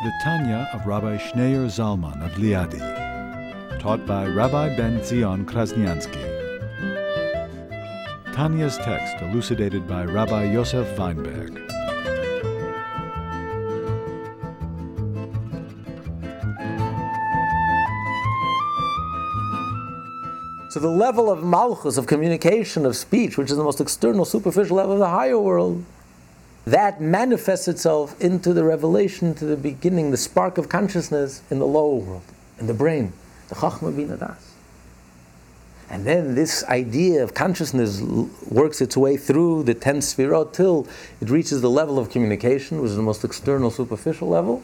The Tanya of Rabbi Schneur Zalman of Liadi, taught by Rabbi Ben-Zion Krasniansky. Tanya's text elucidated by Rabbi Yosef Weinberg. So the level of Malchus, of communication, of speech, which is the most external, superficial level of the higher world, that manifests itself into the revelation, to the beginning, the spark of consciousness in the lower world, in the brain, the Chochmah Binah Daat. And then this idea of consciousness works its way through the 10 sfirot till it reaches the level of communication, which is the most external, superficial level.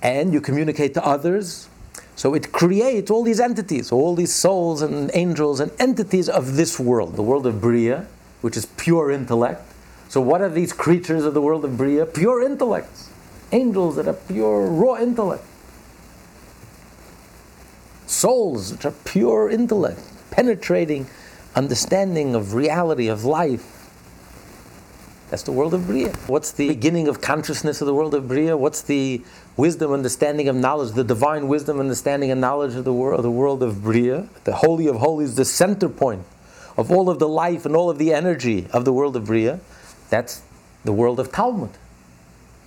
And you communicate to others. So it creates all these entities, all these souls and angels and entities of this world, the world of Briah, which is pure intellect. So what are these creatures of the world of Briah? Pure intellects. Angels that are pure, raw intellect. Souls which are pure intellect, penetrating understanding of reality, of life. That's the world of Briah. What's the beginning of consciousness of the world of Briah? What's the wisdom, understanding of knowledge, the divine wisdom, understanding and knowledge of the world of Briah? The Holy of Holies, the center point of all of the life and all of the energy of the world of Briah. That's the world of Talmud.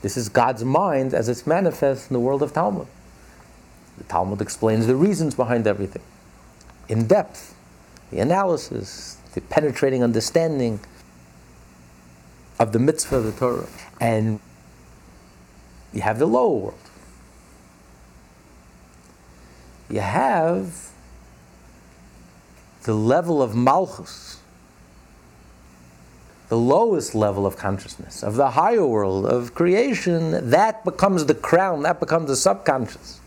This is God's mind as it's manifest in the world of Talmud. The Talmud explains the reasons behind everything. In depth, the analysis, the penetrating understanding of the mitzvah of the Torah. And you have the lower world. You have the level of Malchus, the lowest level of consciousness, of the higher world, of creation. That becomes the crown, that becomes the subconscious.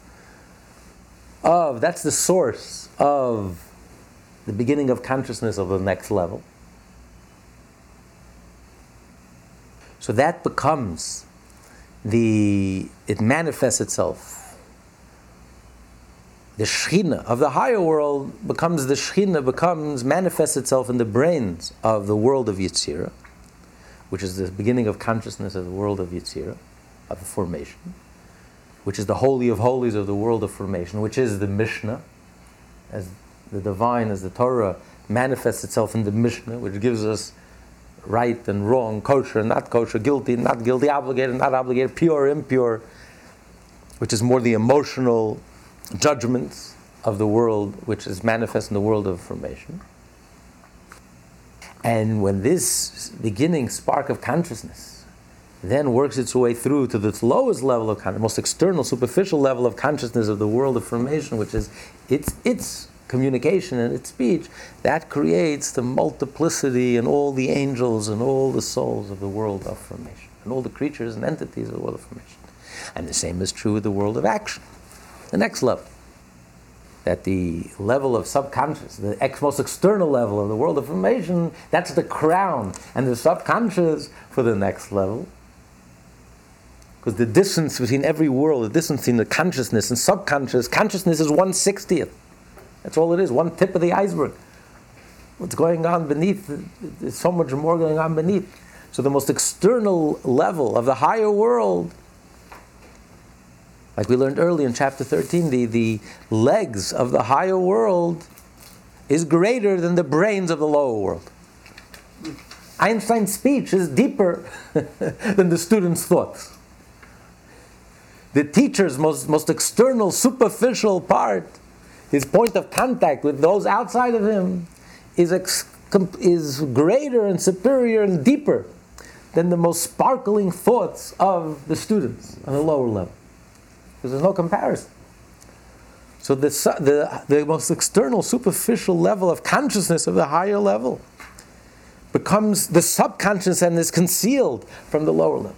That's the source of the beginning of consciousness of the next level. So that becomes it manifests itself. The Shekhinah of the higher world manifests itself in the brains of the world of Yetzirah, which is the beginning of consciousness of the world of Yetzirah, of the formation, which is the Holy of Holies of the world of formation, which is the Mishnah, as the divine, as the Torah, manifests itself in the Mishnah, which gives us right and wrong, kosher and not kosher, guilty and not guilty, obligated and not obligated, pure, impure, which is more the emotional judgments of the world, which is manifest in the world of formation. And when this beginning spark of consciousness then works its way through to the lowest level of consciousness, most external, superficial level of consciousness of the world of formation, which is its communication and its speech, that creates the multiplicity and all the angels and all the souls of the world of formation, and all the creatures and entities of the world of formation. And the same is true with the world of action, the next level. That the level of subconscious, the most external level of the world of formation, that's the crown and the subconscious for the next level. Because the distance between every world, the distance between the consciousness and subconscious, consciousness is 1/60th. That's all it is, one tip of the iceberg. What's going on beneath, there's so much more going on beneath. So the most external level of the higher world, like we learned early in chapter 13, the legs of the higher world is greater than the brains of the lower world. Einstein's speech is deeper than the student's thoughts. The teacher's most external, superficial part, his point of contact with those outside of him, is greater and superior and deeper than the most sparkling thoughts of the students on the lower level. Because there's no comparison. So the most external, superficial level of consciousness of the higher level becomes the subconscious and is concealed from the lower level.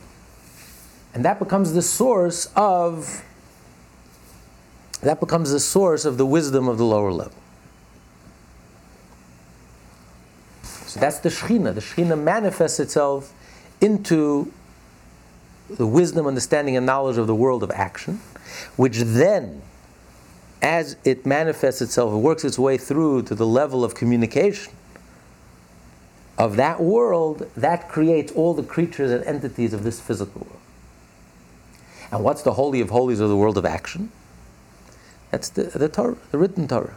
And that becomes the source of the wisdom of the lower level. So that's the Shekhinah. The Shekhinah manifests itself into the wisdom, understanding, and knowledge of the world of action, which then, as it manifests itself, it works its way through to the level of communication of that world, that creates all the creatures and entities of this physical world. And what's the holy of holies of the world of action? That's the Torah, the written Torah.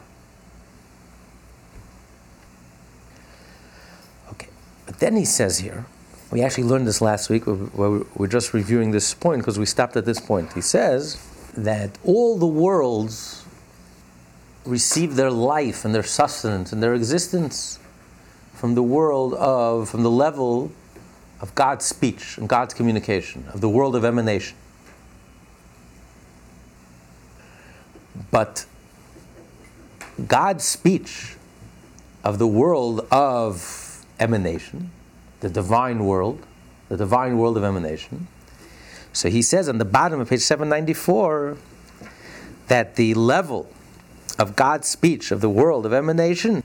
Okay, but then he says here, we actually learned this last week, we're just reviewing this point because we stopped at this point. He says that all the worlds receive their life and their sustenance and their existence from the world of, from the level of God's speech and God's communication, of the world of emanation. But God's speech of the world of emanation, the divine world of emanation. So he says on the bottom of page 794 that the level of God's speech of the world of emanation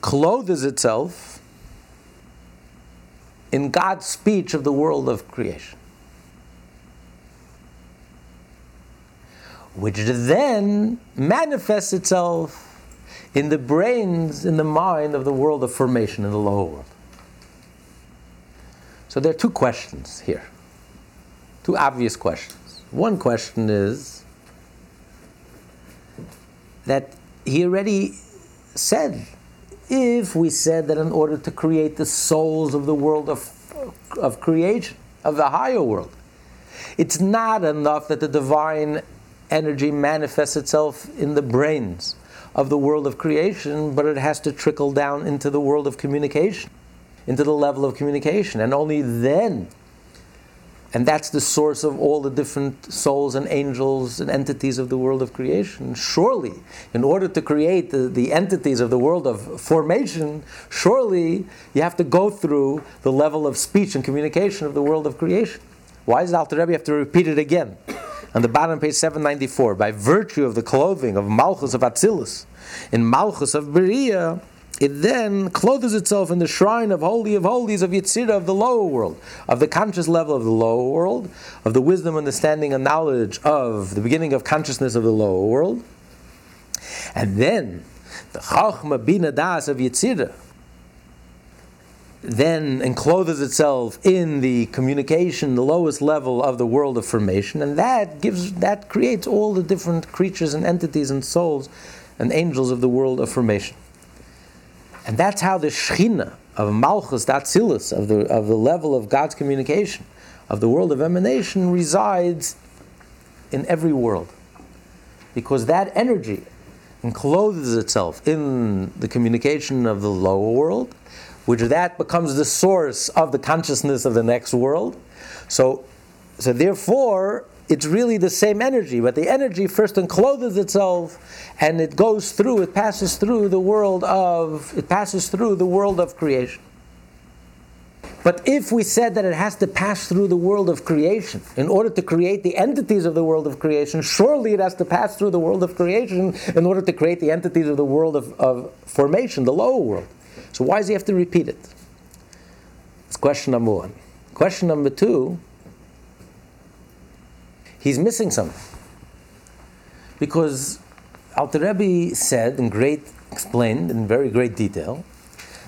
clothes itself in God's speech of the world of creation, which then manifests itself in the brains, in the mind of the world of formation, in the lower world. So there are two questions here, two obvious questions. One question is that he already said, if we said that in order to create the souls of the world of creation, of the higher world, it's not enough that the divine energy manifests itself in the brains of the world of creation, but it has to trickle down into the world of communication, into the level of communication, and only then, and that's the source of all the different souls and angels and entities of the world of creation. Surely, in order to create the entities of the world of formation, surely you have to go through the level of speech and communication of the world of creation. Why does Alter Rebbe have to repeat it again? On the bottom of page 794, by virtue of the clothing of Malchus of Atzilut, in Malchus of Briah, it then clothes itself in the shrine of Holy of Holies, of Yetzirah, of the lower world, of the conscious level of the lower world, of the wisdom, understanding, and knowledge of the beginning of consciousness of the lower world. And then, the Chochmah Binah Daat of Yetzirah then encloses itself in the communication, the lowest level of the world of formation, and that creates all the different creatures and entities and souls and angels of the world of formation. And that's how the Shekhinah of Malchus, the Atzilus, of the level of God's communication, of the world of emanation, resides in every world, because that energy encloses itself in the communication of the lower world, which that becomes the source of the consciousness of the next world. So therefore, it's really the same energy, but the energy first encloses itself, and it goes through, it passes through the world of creation. But if we said that it has to pass through the world of creation in order to create the entities of the world of creation, surely it has to pass through the world of creation in order to create the entities of the world of formation, the lower world. So why does he have to repeat it? That's question number one. Question number two, he's missing something. Because Alter Rebbe said, explained in very great detail,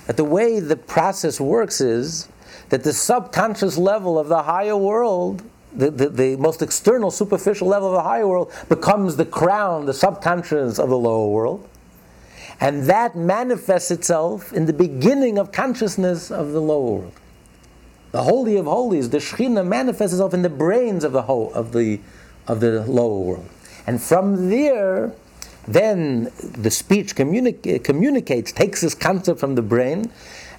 that the way the process works is that the subconscious level of the higher world, the most external, superficial level of the higher world, becomes the crown, the subconscious of the lower world. And that manifests itself in the beginning of consciousness of the lower world. The Holy of Holies, the Shekhinah, manifests itself in the brains of the lower world. And from there, then the speech communicates, takes this concept from the brain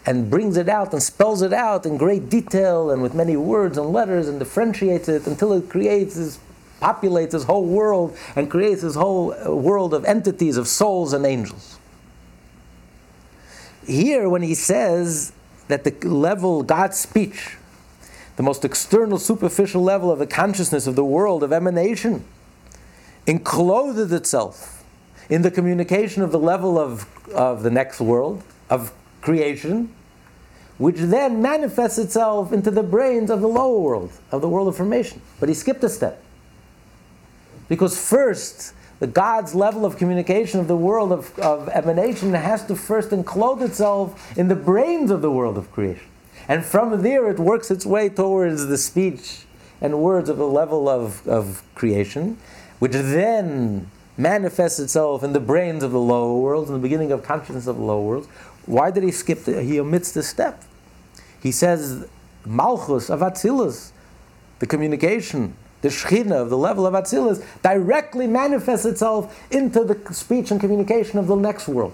and brings it out and spells it out in great detail and with many words and letters and differentiates it until it creates this, populates this whole world and creates this whole world of entities, of souls and angels. Here, when he says that the level, God's speech, the most external, superficial level of the consciousness of the world of emanation, enclothed itself in the communication of the level of the next world, of creation, which then manifests itself into the brains of the lower world, of the world of formation. But he skipped a step. Because first, the God's level of communication of the world of emanation has to first enclose itself in the brains of the world of creation. And from there it works its way towards the speech and words of the level of creation, which then manifests itself in the brains of the lower worlds, in the beginning of consciousness of the lower worlds. Why did he skip? He omits this step. He says, Malchus of Atzilus, the communication, the Shekhinah of the level of Atzilus, directly manifests itself into the speech and communication of the next world.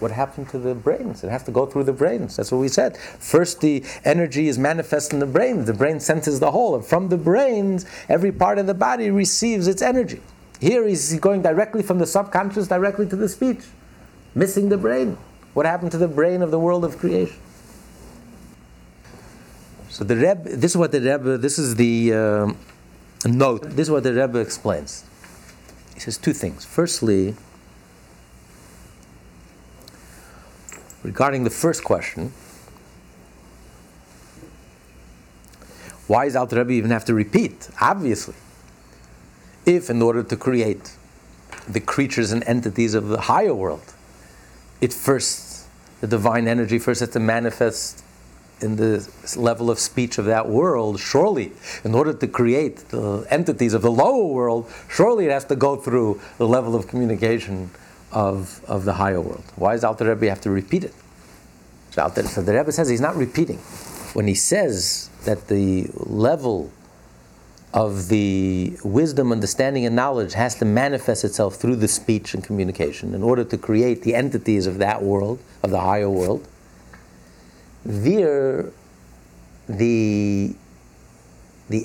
What happened to the brains? It has to go through the brains. That's what we said. First, the energy is manifest in the brains. The brain senses the whole. And from the brains, every part of the body receives its energy. Here, he's going directly from the subconscious directly to the speech, missing the brain. What happened to the brain of the world of creation? So the Rebbe, this is what the Rebbe explains. He says two things. Firstly, regarding the first question, why does Alter Rebbe even have to repeat? Obviously, if in order to create the creatures and entities of the higher world, the divine energy first has to manifest in the level of speech of that world, surely, in order to create the entities of the lower world, surely it has to go through the level of communication of the higher world. Why does Alter Rebbe have to repeat it? So the Rebbe says he's not repeating. When he says that the level of the wisdom, understanding, and knowledge has to manifest itself through the speech and communication in order to create the entities of that world, of the higher world, there the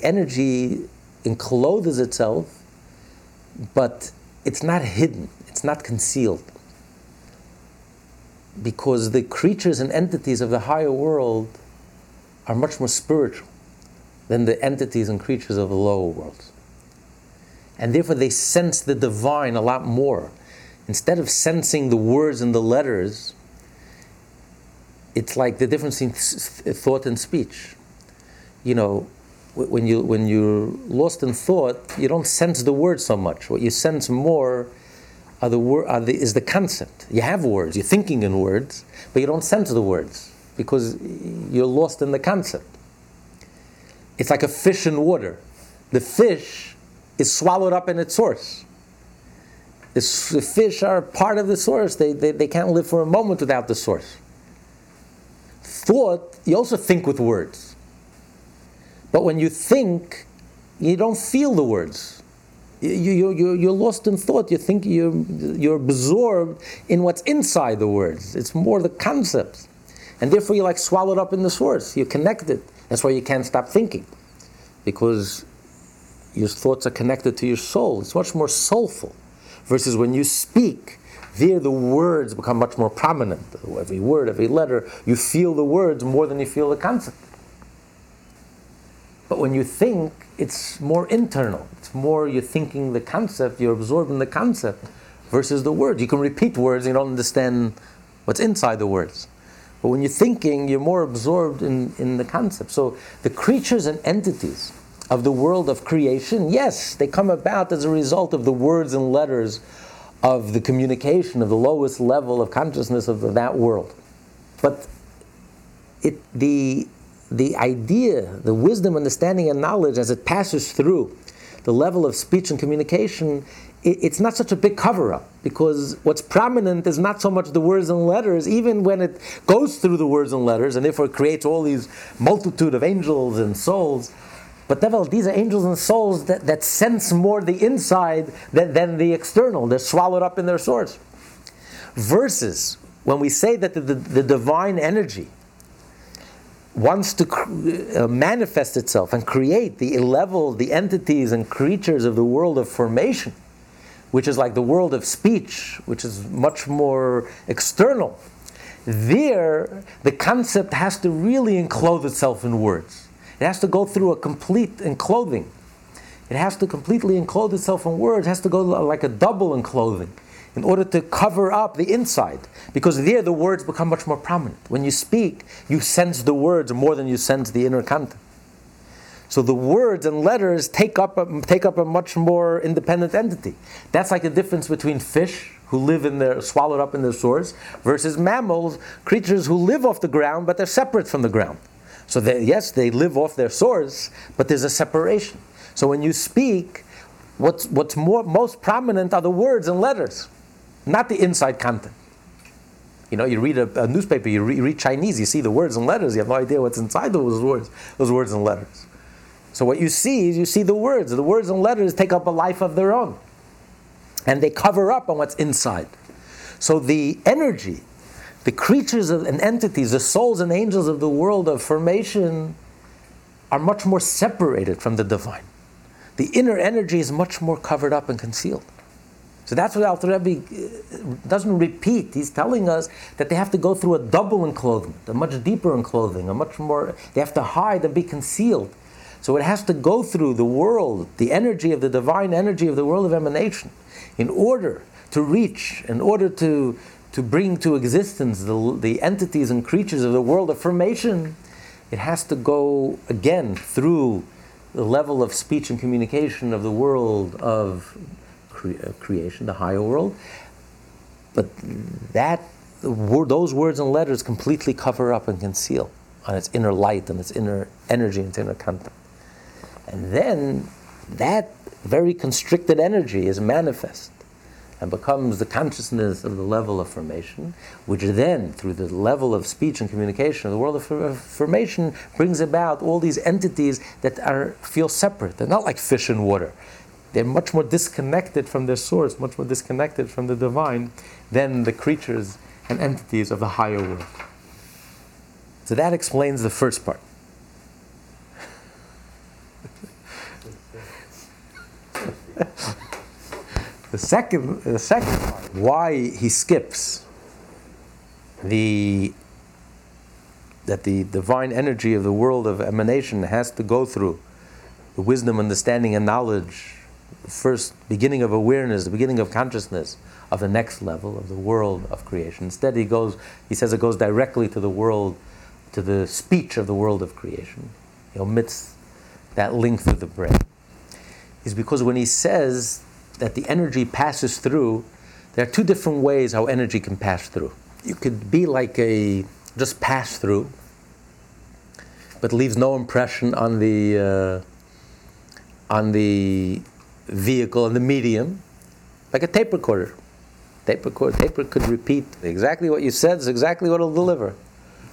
energy encloses itself, but it's not hidden, it's not concealed. Because the creatures and entities of the higher world are much more spiritual than the entities and creatures of the lower worlds. And therefore they sense the divine a lot more. Instead of sensing the words and the letters, it's like the difference in thought and speech. You know, when you're lost in thought, you don't sense the words so much. What you sense more is the concept. You have words, you're thinking in words, but you don't sense the words because you're lost in the concept. It's like a fish in water. The fish is swallowed up in its source. The fish are part of the source. They can't live for a moment without the source. Thought, you also think with words. But when you think, you don't feel the words. You're lost in thought. You think you're absorbed in what's inside the words. It's more the concepts. And therefore you're like swallowed up in the source. You're connected. That's why you can't stop thinking, because your thoughts are connected to your soul. It's much more soulful, versus when you speak, there the words become much more prominent. Every word, every letter, you feel the words more than you feel the concept. But when you think, it's more internal. It's more you're thinking the concept, you're absorbing the concept, versus the words. You can repeat words, you don't understand what's inside the words. But when you're thinking, you're more absorbed in the concept. So the creatures and entities of the world of creation, yes, they come about as a result of the words and letters of the communication of the lowest level of consciousness of that world. But the idea, the wisdom, understanding, and knowledge, as it passes through the level of speech and communication, it's not such a big cover-up, because what's prominent is not so much the words and letters, even when it goes through the words and letters, and therefore creates all these multitude of angels and souls. But nevertheless, these are angels and souls that sense more the inside than the external. They're swallowed up in their source. Versus, when we say that the divine energy wants to manifest itself and create the level, the entities and creatures of the world of formation, which is like the world of speech, which is much more external, there the concept has to really enclose itself in words. It has to go through a complete enclothing. It has to completely enclose itself in words. It has to go like a double enclothing in order to cover up the inside, because there the words become much more prominent. When you speak, you sense the words more than you sense the inner content. So the words and letters take up a much more independent entity. That's like the difference between fish, who live in their, swallowed up in their sores, versus mammals, creatures who live off the ground, but they're separate from the ground. So they live off their sores, but there's a separation. So when you speak, what's most prominent are the words and letters, not the inside content. You know, you read a newspaper, you read Chinese, you see the words and letters, you have no idea what's inside those words and letters. So what you see is you see the words. The words and letters take up a life of their own, and they cover up on what's inside. So the energy, the creatures and entities, the souls and angels of the world of formation are much more separated from the divine. The inner energy is much more covered up and concealed. So that's what Alter Rebbe doesn't repeat. He's telling us that they have to go through a double enclothing, a much deeper enclothing, a much more, they have to hide and be concealed. So it has to go through the world, the energy of the divine energy of the world of emanation, in order to reach, in order to bring to existence the entities and creatures of the world of formation. It has to go, again, through the level of speech and communication of the world of creation, the higher world. But those words and letters completely cover up and conceal on its inner light and its inner energy and its inner content. And then that very constricted energy is manifest and becomes the consciousness of the level of formation, which then, through the level of speech and communication of the world of formation, brings about all these entities that feel separate. They're not like fish in water. They're much more disconnected from their source, much more disconnected from the divine than the creatures and entities of the higher world. So that explains the first part. The second part, why he skips that the divine energy of the world of emanation has to go through the wisdom, understanding, and knowledge, the first beginning of awareness, the beginning of consciousness of the next level of the world of creation. Instead, he says it goes directly to the world, to the speech of the world of creation. He omits that link through the brain. Is because when he says that the energy passes through, there are two different ways how energy can pass through. You could be like just pass through, but leaves no impression on the vehicle and the medium, like a tape recorder. Tape recorder could repeat exactly what you said, is exactly what it'll deliver,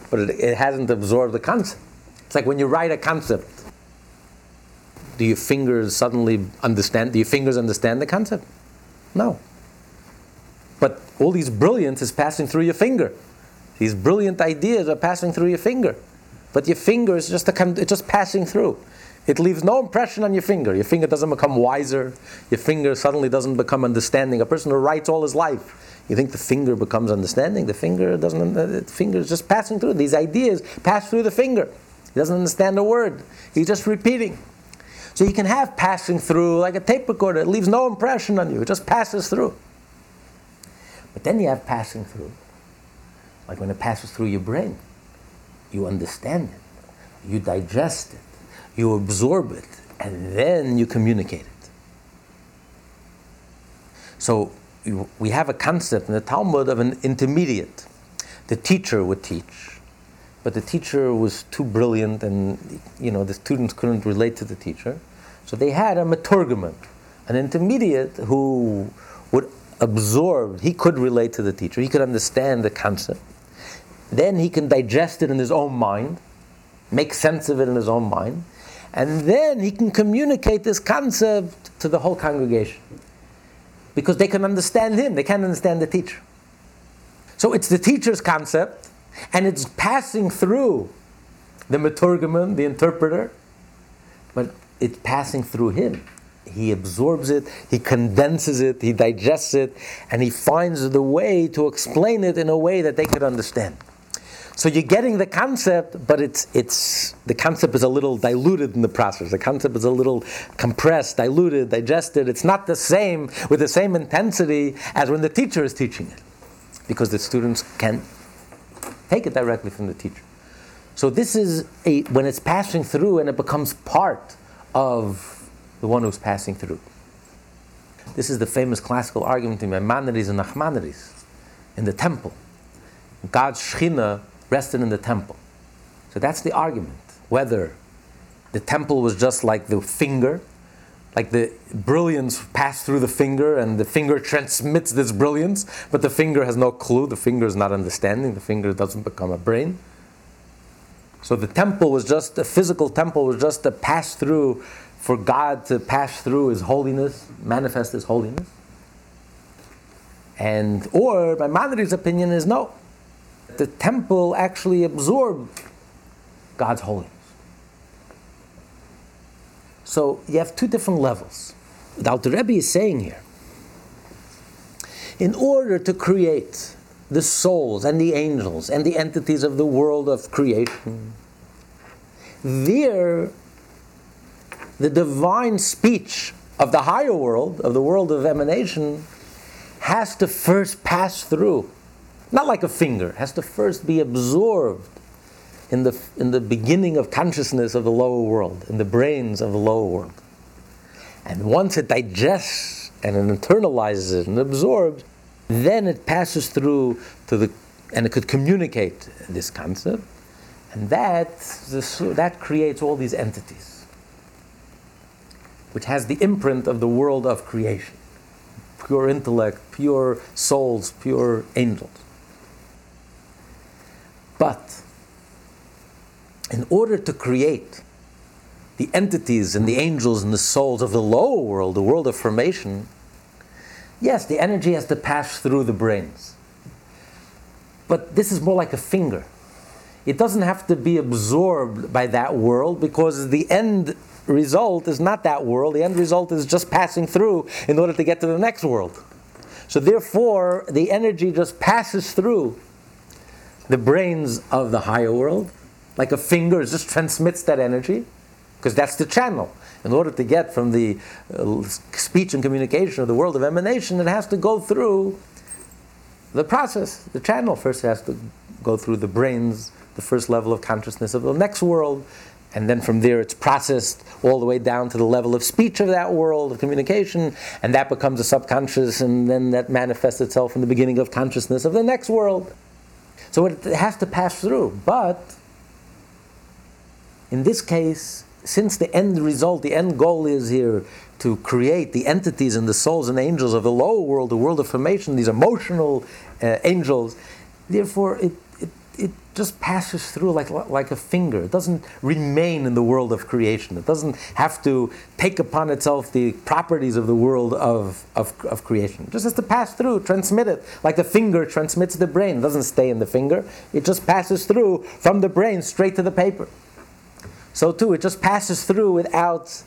but it hasn't absorbed the concept. It's like when you write a concept. Do your fingers suddenly understand? Do your fingers understand the concept? No. But all these brilliance is passing through your finger. These brilliant ideas are passing through your finger, but your finger is it's just passing through. It leaves no impression on your finger. Your finger doesn't become wiser. Your finger suddenly doesn't become understanding. A person who writes all his life, you think the finger becomes understanding? The finger doesn't. The finger is just passing through. These ideas pass through the finger. He doesn't understand a word. He's just repeating. So you can have passing through like a tape recorder. It leaves no impression on you. It just passes through. But then you have passing through, like when it passes through your brain. You understand it. You digest it. You absorb it. And then you communicate it. So we have a concept in the Talmud of an intermediate. The teacher would teach, but the teacher was too brilliant and, you know, the students couldn't relate to the teacher. So they had a meturgament, an intermediate who would absorb. He could relate to the teacher. He could understand the concept. Then he can digest it in his own mind, make sense of it in his own mind, and then he can communicate this concept to the whole congregation because they can understand him. They can't understand the teacher. So it's the teacher's concept, and it's passing through the meturgament, the interpreter, but it's passing through him. He absorbs it, he condenses it, he digests it, and he finds the way to explain it in a way that they could understand. So you're getting the concept, but it's the concept is a little diluted in the process. The concept is a little compressed, diluted, digested. It's not the same with the same intensity as when the teacher is teaching it, because the students can take it directly from the teacher. So this is when it's passing through and it becomes part of the one who's passing through. This is the famous classical argument in Maimonides and Nachmanides in the temple. God's Shekhinah rested in the temple. So that's the argument, whether the temple was just like the finger, like the brilliance passed through the finger and the finger transmits this brilliance, but the finger has no clue, the finger is not understanding, the finger doesn't become a brain. So the temple was just, the physical temple was just a pass through for God to pass through His holiness, manifest His holiness. And, or, Maimonides' opinion is no. The temple actually absorbed God's holiness. So you have two different levels. The Alter Rebbe is saying here, in order to create the souls and the angels and the entities of the world of creation, there the divine speech of the higher world, of the world of emanation, has to first pass through. Not like a finger, has to first be absorbed in the beginning of consciousness of the lower world, in the brains of the lower world. And once it digests and it internalizes it and absorbs, then it passes through to the, and it could communicate this concept, and that creates all these entities, which has the imprint of the world of creation. Pure intellect, pure souls, pure angels. But in order to create the entities and the angels and the souls of the lower world, the world of formation, yes, the energy has to pass through the brains. But this is more like a finger. It doesn't have to be absorbed by that world, because the end result is not that world. The end result is just passing through in order to get to the next world. So therefore, the energy just passes through the brains of the higher world, like a finger, it just transmits that energy, because that's the channel. In order to get from the speech and communication of the world of emanation, it has to go through the process, the channel. First it has to go through the brains, the first level of consciousness of the next world, and then from there it's processed all the way down to the level of speech of that world, of communication, and that becomes the subconscious, and then that manifests itself in the beginning of consciousness of the next world. So it has to pass through, but in this case, since the end result, the end goal is here to create the entities and the souls and angels of the lower world, the world of formation, these emotional angels, therefore it just passes through like a finger. It doesn't remain in the world of creation. It doesn't have to take upon itself the properties of the world of creation. It just has to pass through, transmit it, like a finger transmits the brain. It doesn't stay in the finger. It just passes through from the brain straight to the paper. So too, it just passes through without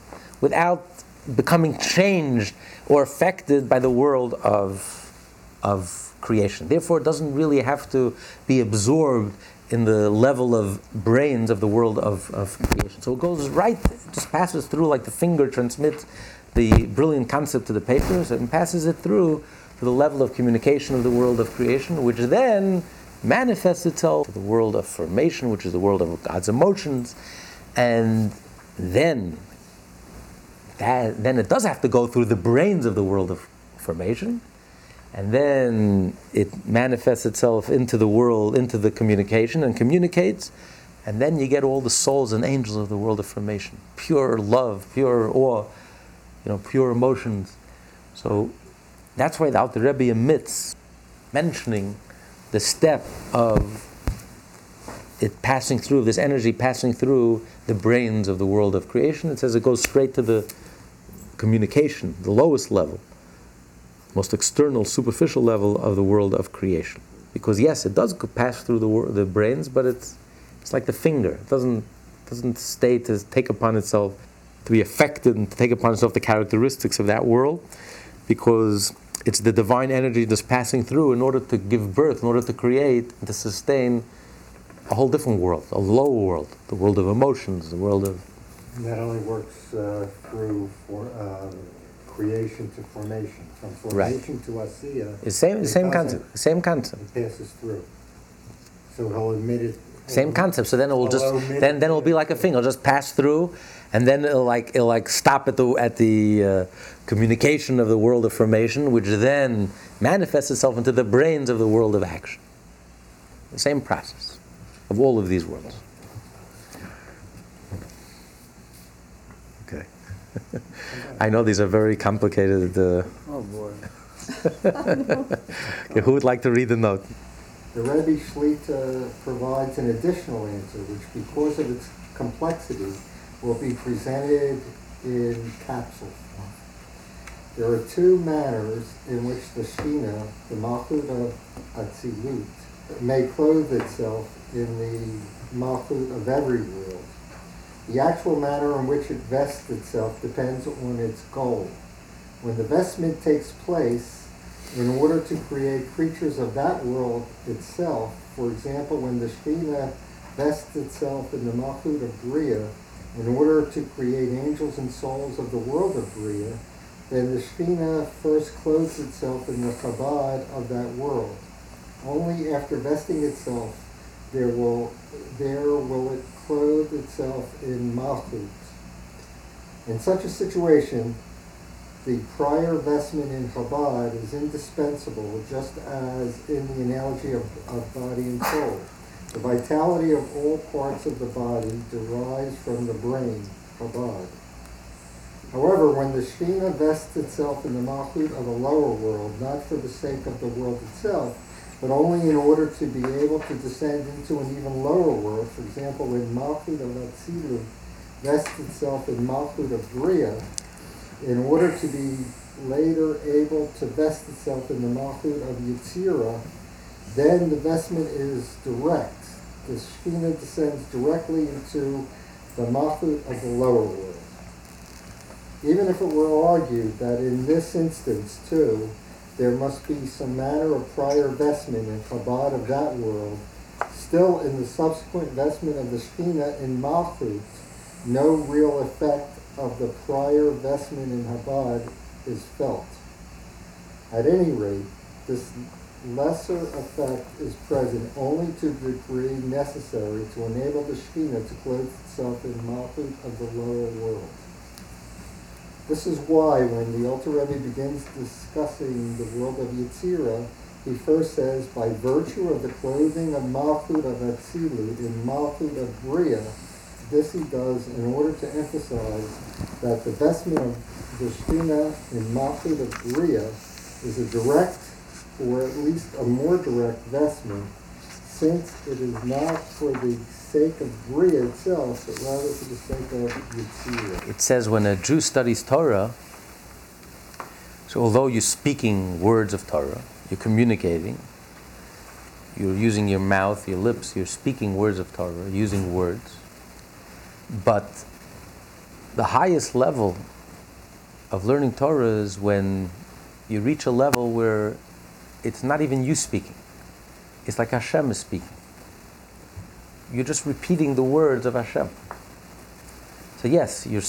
becoming changed or affected by the world of creation. Therefore, it doesn't really have to be absorbed in the level of brains of the world of creation. So it goes right, it just passes through like the finger transmits the brilliant concept to the papers and passes it through to the level of communication of the world of creation, which then manifests itself to the world of formation, which is the world of God's emotions. And then it does have to go through the brains of the world of formation. And then it manifests itself into the world, into the communication, and communicates. And then you get all the souls and angels of the world of formation. Pure love, pure awe, pure emotions. So that's why the Alter Rebbe omits mentioning the step of it passing through, this energy passing through the brains of the world of creation. It says it goes straight to the communication, the lowest level, most external, superficial level of the world of creation. Because yes, it does pass through the brains, but it's like the finger. It doesn't stay to take upon itself, to be affected and to take upon itself the characteristics of that world, because it's the divine energy that's passing through in order to give birth, in order to create and to sustain a whole different world, a low world, the world of emotions, the world of... And that only works through creation to formation, from formation to Asiyah. The same concept. Same concept. It passes through. So he'll admit it. Same concept. So then it will then it'll be like a thing. It'll just pass through, and then it'll stop at the communication of the world of formation, which then manifests itself into the brains of the world of action. The same process of all of these worlds. Okay. I know these are very complicated. Oh boy. Okay, who would like to read the note? The Rebbe Shlita provides an additional answer, which, because of its complexity, will be presented in capsule form. There are two manners in which the Shekhinah, the Malchut of Atzilut, may clothe itself in the Malchut of every world. The actual manner in which it vests itself depends on its goal. When the vestment takes place, in order to create creatures of that world itself, for example, when the Shekhinah vests itself in the Malchut of Briah, in order to create angels and souls of the world of Briah, then the Shekhinah first clothes itself in the Chabad of that world. Only after vesting itself, there will it clothe itself in Malchut. In such a situation, the prior vestment in Chabad is indispensable, just as in the analogy of body and soul. The vitality of all parts of the body derives from the brain, Chabad. However, when the Shekhinah vests itself in the Malchut of a lower world, not for the sake of the world itself, but only in order to be able to descend into an even lower world, for example, when Malchut of Atzilut vests itself in Malchut of Briah, in order to be later able to vest itself in the Malchut of Yetzirah, then the vestment is direct. The Shekhinah descends directly into the Malchut of the lower world. Even if it were argued that in this instance, too, there must be some manner of prior vestment in Chabad of that world, still in the subsequent vestment of the Shekhinah in Malchut, no real effect of the prior vestment in Chabad is felt. At any rate, this lesser effect is present only to the degree necessary to enable the Shekhinah to clothe itself in Malchut of the lower world. This is why, when the Alter Rebbe begins discussing the world of Yetzirah, he first says, by virtue of the clothing of Malchut of Atzilut in Malchut of Briah. This he does in order to emphasize that the vestment of the Shekhinah in Malchut of Briah is a direct, or at least a more direct vestment, since it is not for the sake of Briah itself, but rather for the sake of Yetzirah. It says when a Jew studies Torah, so although you're speaking words of Torah, you're communicating, you're using your mouth, your lips, you're speaking words of Torah, using words, but the highest level of learning Torah is when you reach a level where it's not even you speaking. It's like Hashem is speaking. You're just repeating the words of Hashem. So yes, you're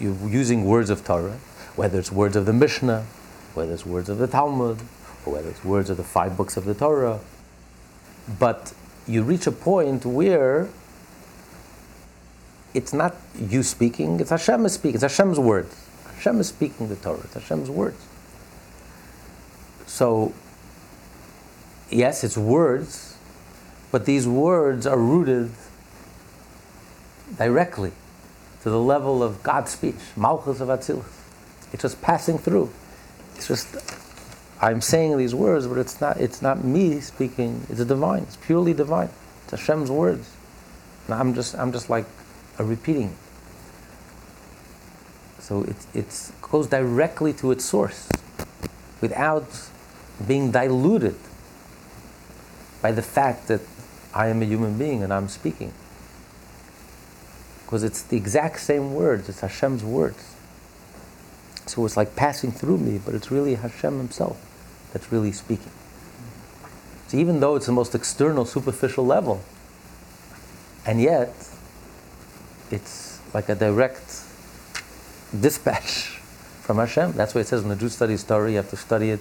using words of Torah, whether it's words of the Mishnah, whether it's words of the Talmud, or whether it's words of the 5 books of the Torah. But you reach a point where it's not you speaking, it's Hashem is speaking, it's Hashem's words. Hashem is speaking the Torah, it's Hashem's words. So, yes, it's words, but these words are rooted directly to the level of God's speech, Malchus of Atzilut. It's just passing through. It's just, I'm saying these words, but it's not me speaking, it's divine, it's purely divine. It's Hashem's words. And I'm just like, are repeating. So it goes directly to its source without being diluted by the fact that I am a human being and I'm speaking. Because it's the exact same words, it's Hashem's words. So it's like passing through me, but it's really Hashem himself that's really speaking. So even though it's the most external, superficial level, And yet, it's like a direct dispatch from Hashem. That's why it says when the Jews study Torah, you have to study it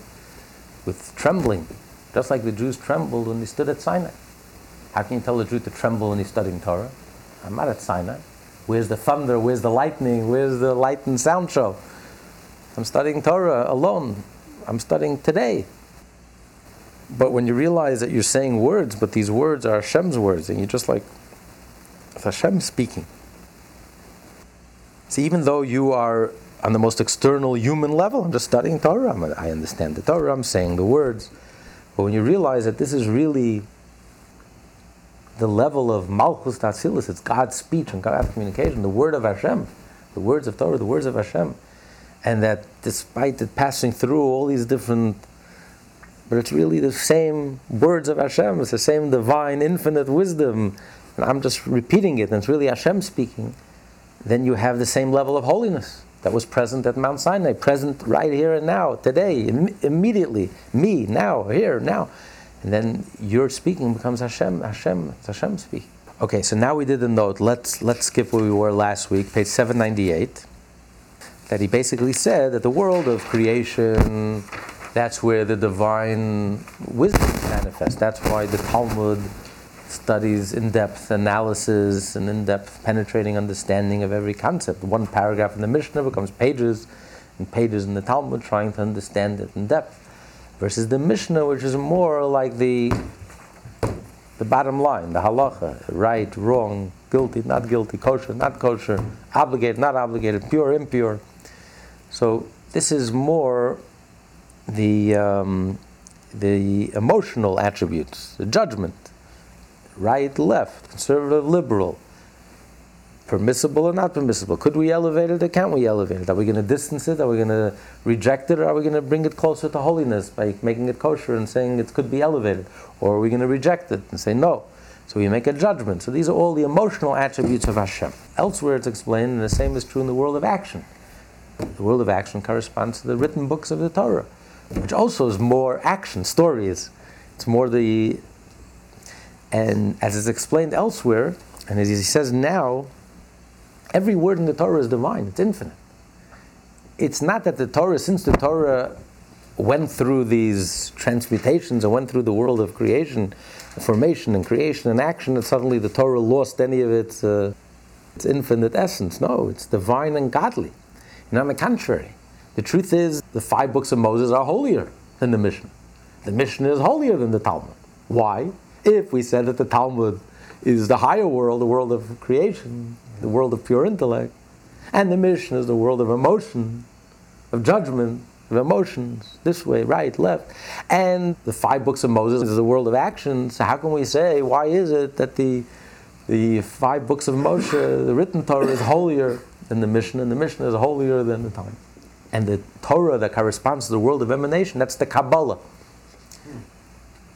with trembling, just like the Jews trembled when they stood at Sinai. How can you tell a Jew to tremble when he's studying Torah? I'm not at Sinai. Where's the thunder? Where's the lightning? Where's the light and sound show? I'm studying Torah alone. I'm studying today. But when you realize that you're saying words, but these words are Hashem's words, and you're just like, it's Hashem speaking. See, even though you are on the most external human level, I'm just studying Torah. I understand the Torah. I'm saying the words. But when you realize that this is really the level of Malchus Tatsilis, it's God's speech and God's communication, the word of Hashem, the words of Torah, the words of Hashem. And that despite it passing through all these different, but it's really the same words of Hashem, it's the same divine, infinite wisdom, and I'm just repeating it, and it's really Hashem speaking, then you have the same level of holiness that was present at Mount Sinai, present right here and now, today, immediately, me, now, here, now. And then your speaking becomes Hashem, it's Hashem speaking. Okay, so now we did the note. Let's skip where we were last week, page 798, that he basically said that the world of creation, that's where the divine wisdom manifests. That's why the Talmud studies in-depth analysis and in-depth penetrating understanding of every concept. One paragraph in the Mishnah becomes pages and pages in the Talmud trying to understand it in depth. Versus the Mishnah, which is more like the bottom line, the halacha, right, wrong, guilty, kosher, not kosher, obligated, not obligated, pure, impure. So this is more the emotional attributes, the judgment, right, left, conservative, liberal, permissible or not permissible. Could we elevate it or can't we elevate it? Are we going to distance it? Are we going to reject it? Or are we going to bring it closer to holiness by making it kosher and saying it could be elevated? Or are we going to reject it and say no? So we make a judgment. So these are all the emotional attributes of Hashem. Elsewhere it's explained, and the same is true in the world of action. The world of action corresponds to the written books of the Torah, which also is more action, stories. It's more the... And as is explained elsewhere, and as he says now, every word in the Torah is divine. It's infinite. It's not that the Torah, since the Torah went through these transmutations and went through the world of creation, formation and creation and action, that suddenly the Torah lost any of its infinite essence. No, it's divine and godly. And on the contrary, the truth is the 5 books of Moses are holier than the Mishnah. The Mishnah is holier than the Talmud. Why? If we said that the Talmud is the higher world, the world of creation, the world of pure intellect, and the Mishnah is the world of emotion, of judgment, of emotions, this way, right, left, and the 5 books of Moses is the world of action. So how can we say, why is it that the 5 books of Moshe, the written Torah, is holier than the Mishnah, and the Mishnah is holier than the Talmud? And the Torah that corresponds to the world of emanation, that's the Kabbalah,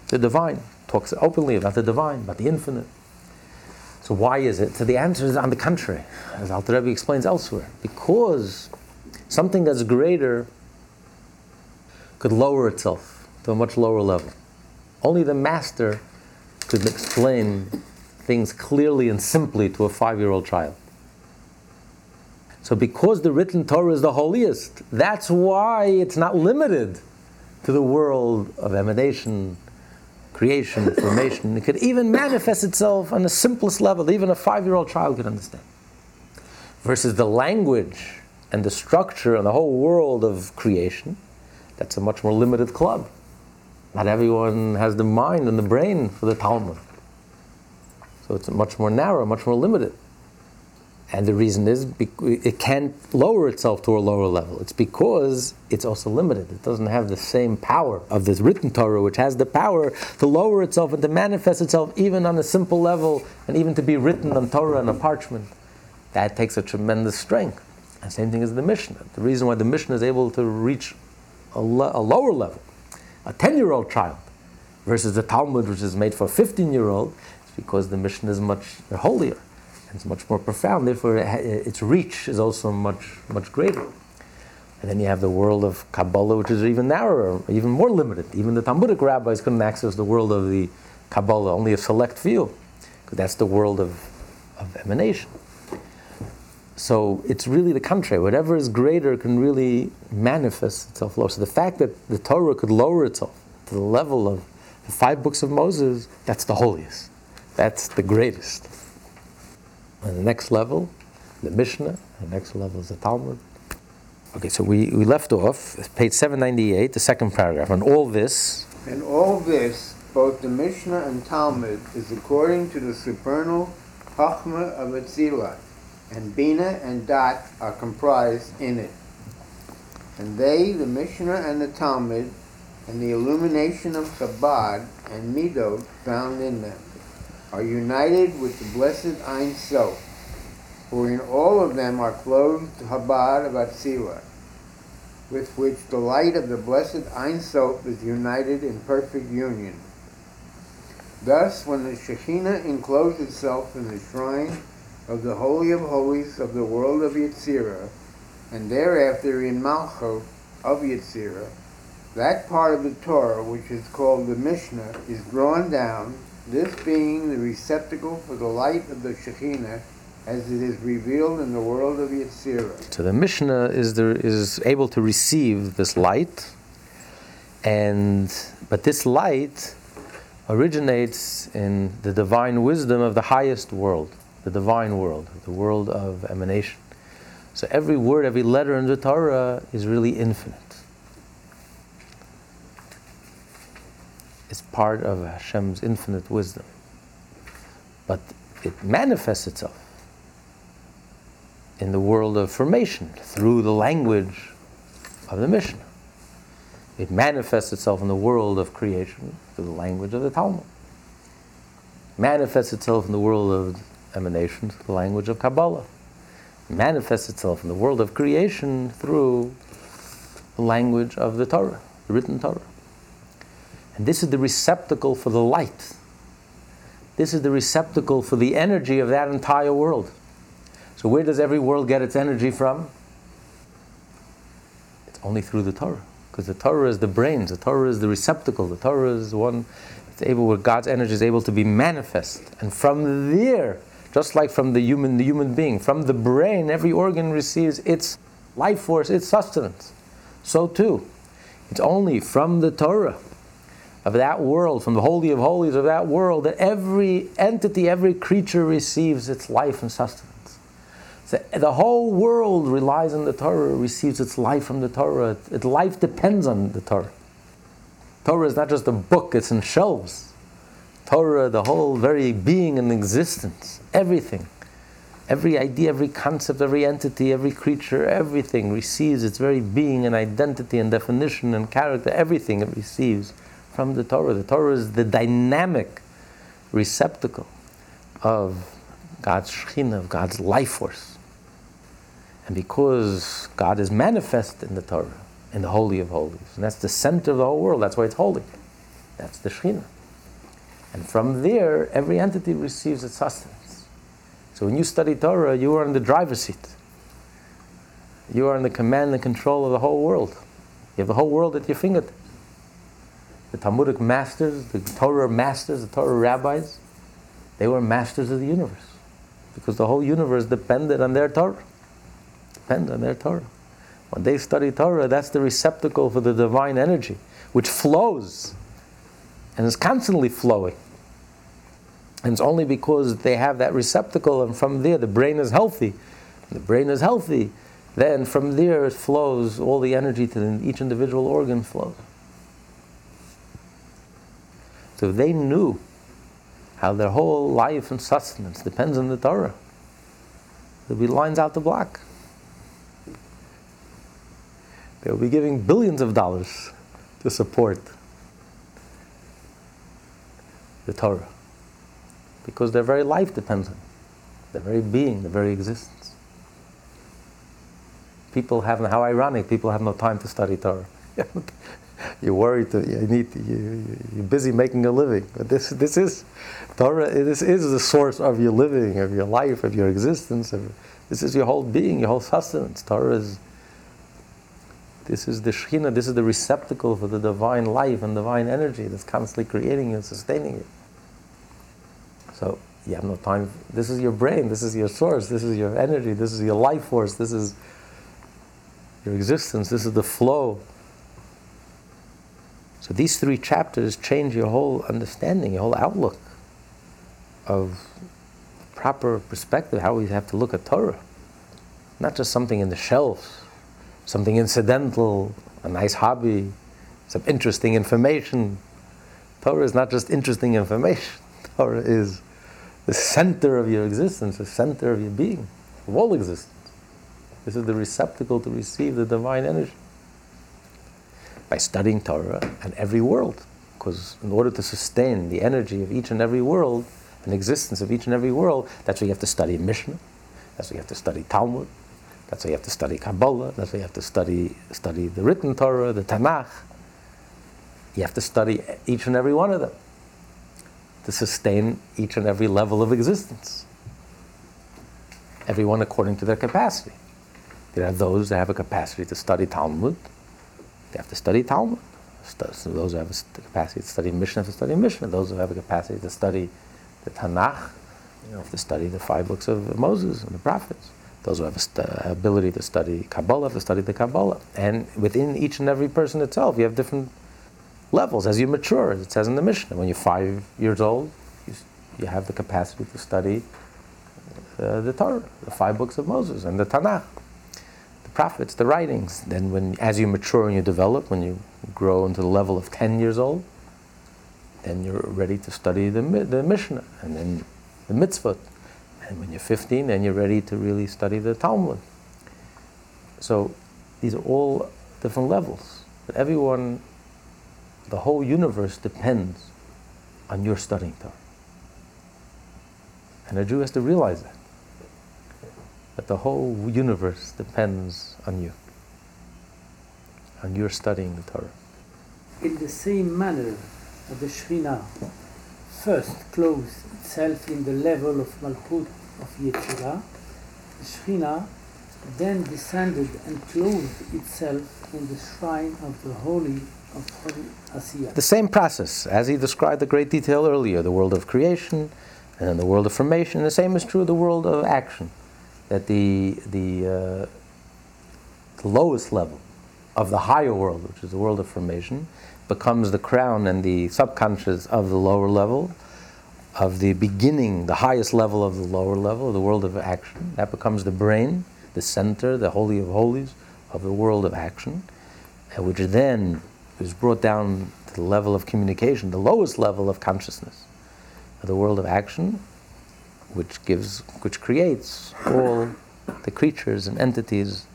the divine, talks openly about the divine, about the infinite. So why is it? So the answer is on the contrary, as Alter Rebbe explains elsewhere. Because something that's greater could lower itself to a much lower level. Only the master could explain things clearly and simply to a 5-year-old child. So because the written Torah is the holiest, that's why it's not limited to the world of emanation, creation, formation. It could even manifest itself on the simplest level that even a 5-year-old child could understand. Versus the language and the structure and the whole world of creation, that's a much more limited club. Not everyone has the mind and the brain for the Talmud. So it's much more narrow, much more limited. And the reason is it can't lower itself to a lower level. It's because it's also limited. It doesn't have the same power of this written Torah, which has the power to lower itself and to manifest itself even on a simple level, and even to be written on Torah on a parchment. That takes a tremendous strength. And same thing as the Mishnah. The reason why the Mishnah is able to reach a lower level, a 10-year-old child, versus the Talmud, which is made for a 15-year-old, is because the Mishnah is much holier. It's much more profound, therefore its reach is also much greater. And then you have the world of Kabbalah, which is even narrower, even more limited. Even the Talmudic rabbis couldn't access the world of the Kabbalah, only a select few, because that's the world of of emanation. So it's really the contrary. Whatever is greater can really manifest itself lower. So the fact that the Torah could lower itself to the level of the 5 books of Moses, that's the holiest. That's the greatest. And the next level, the Mishnah. The next level is the Talmud. Okay, so we left off, page 798, the second paragraph. And all this... both the Mishnah and Talmud is according to the supernal Chochmah of Atzilut, and Binah and Daat are comprised in it. And they, the Mishnah and the Talmud, and the illumination of Chabad and Midot found in them, are united with the blessed Ein Sof, for in all of them are clothed the Chabad of Atzilut, with which the light of the blessed Ein Sof is united in perfect union. Thus, when the Shekhinah enclosed itself in the shrine of the Holy of Holies of the world of Yetzirah, and thereafter in Malchus of Yetzirah, that part of the Torah which is called the Mishnah is drawn down, this being the receptacle for the light of the Shekhinah as it is revealed in the world of Yetzirah. So the Mishnah is able to receive this light, but this light originates in the divine wisdom of the highest world. The divine world, the world of emanation. So every word, every letter in the Torah is really infinite. It's part of Hashem's infinite wisdom. But it manifests itself in the world of formation through the language of the Mishnah. It manifests itself in the world of creation through the language of the Talmud. It manifests itself in the world of emanation through the language of Kabbalah. It manifests itself in the world of creation through the language of the Torah, the written Torah. And this is the receptacle for the light. This is the receptacle for the energy of that entire world. So where does every world get its energy from? It's only through the Torah, because the Torah is the brains, the Torah is the receptacle, the Torah is one that's able, where God's energy is able to be manifest. And from there, just like from the human being, from the brain, every organ receives its life force, its sustenance. So too, it's only from the Torah of that world, from the Holy of Holies of that world, that every entity, every creature receives its life and sustenance. So the whole world relies on the Torah, receives its life from the Torah. Its life depends on the Torah. Torah is not just a book, it's in shelves. Torah, the whole very being and existence, everything, every idea, every concept, every entity, every creature, everything receives its very being and identity and definition and character, everything it receives from the Torah. The Torah is the dynamic receptacle of God's Shekhinah, of God's life force. And because God is manifest in the Torah, in the Holy of Holies, and that's the center of the whole world, that's why it's holy. That's the Shekhinah. And from there, every entity receives its sustenance. So when you study Torah, you are in the driver's seat. You are in the command and control of the whole world. You have the whole world at your fingertips. The Talmudic masters, the Torah masters, the Torah rabbis, they were masters of the universe, because the whole universe depended on their Torah. When they study Torah, that's the receptacle for the divine energy, which flows and is constantly flowing. And it's only because they have that receptacle, and from there the brain is healthy. When the brain is healthy, then from there it flows, all the energy to each individual organ flows. So they knew how their whole life and sustenance depends on the Torah. There'll be lines out the block. They'll be giving billions of dollars to support the Torah, because their very life depends on it, their very being, their very existence. How ironic, people have no time to study Torah. You're worried. You're busy making a living. But this is Torah. This is the source of your living, of your life, of your existence. This is your whole being, your whole sustenance. Torah is. This is the Shekhinah. This is the receptacle for the divine life and divine energy that's constantly creating you and sustaining you. So You have no time. This is your brain. This is your source. This is your energy. This is your life force. This is your existence. This is the flow. So these three chapters change your whole understanding, your whole outlook of proper perspective, how we have to look at Torah. Not just something in the shelves, something incidental, a nice hobby, some interesting information. Torah is not just interesting information. Torah is the center of your existence, the center of your being, of all existence. This is the receptacle to receive the divine energy. By studying Torah and every world, because in order to sustain the energy of each and every world, and existence of each and every world, that's why you have to study Mishnah, that's why you have to study Talmud, that's why you have to study Kabbalah, that's why you have to study the written Torah, the Tanakh. You have to study each and every one of them to sustain each and every level of existence. Everyone according to their capacity. There are those that have a capacity to study Talmud, they have to study Talmud. So those who have a capacity to study Mishnah have to study Mishnah. Those who have a capacity to study the Tanakh, you have to study the five books of Moses and the prophets. Those who have ability to study Kabbalah have to study the Kabbalah. And within each and every person itself, you have different levels as you mature, as it says in the Mishnah. When you're 5 years old, you have the capacity to study the Torah, the five books of Moses and the Tanakh, the prophets, the writings. Then as you mature and you develop, when you grow into the level of 10 years old, then you're ready to study the Mishnah, and then the mitzvot. And when you're 15, then you're ready to really study the Talmud. So these are all different levels. But everyone, the whole universe depends on your studying Torah. And a Jew has to realize that. That the whole universe depends on you. On your studying the Torah. In the same manner, the Shekhinah first clothes itself in the level of Malchut of Yetzirah. The Shekhinah then descended and clothed itself in the shrine of the Holy of Holy Asiyah. The same process, as he described in great detail earlier, the world of creation and the world of formation. The same is true of the world of action, that the lowest level of the higher world, which is the world of formation, becomes the crown and the subconscious of the lower level, of the beginning, the highest level of the lower level, the world of action. That becomes the brain, the center, the holy of holies of the world of action, which then is brought down to the level of communication, the lowest level of consciousness, of the world of action, which creates all the creatures and entities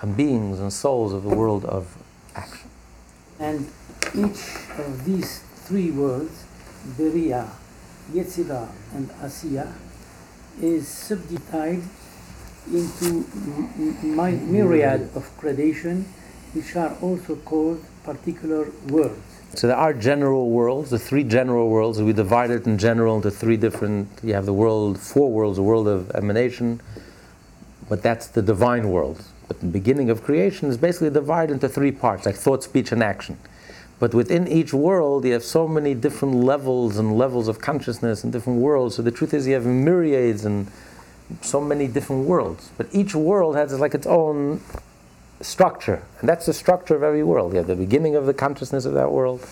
and beings and souls of the world of action. And each of these three worlds, Briah, Yetzirah, and Asiyah, is subdivided into myriad of gradation, which are also called particular worlds. So there are general worlds, the three general worlds. We divide it in general into three different. You have the world, four worlds, the world of emanation, but that's the divine world. But the beginning of creation is basically divided into three parts, like thought, speech, and action. But within each world, you have so many different levels and levels of consciousness and different worlds. So the truth is, you have myriads and so many different worlds. But each world has like its own structure, and that's the structure of every world. You have the beginning of the consciousness of that world,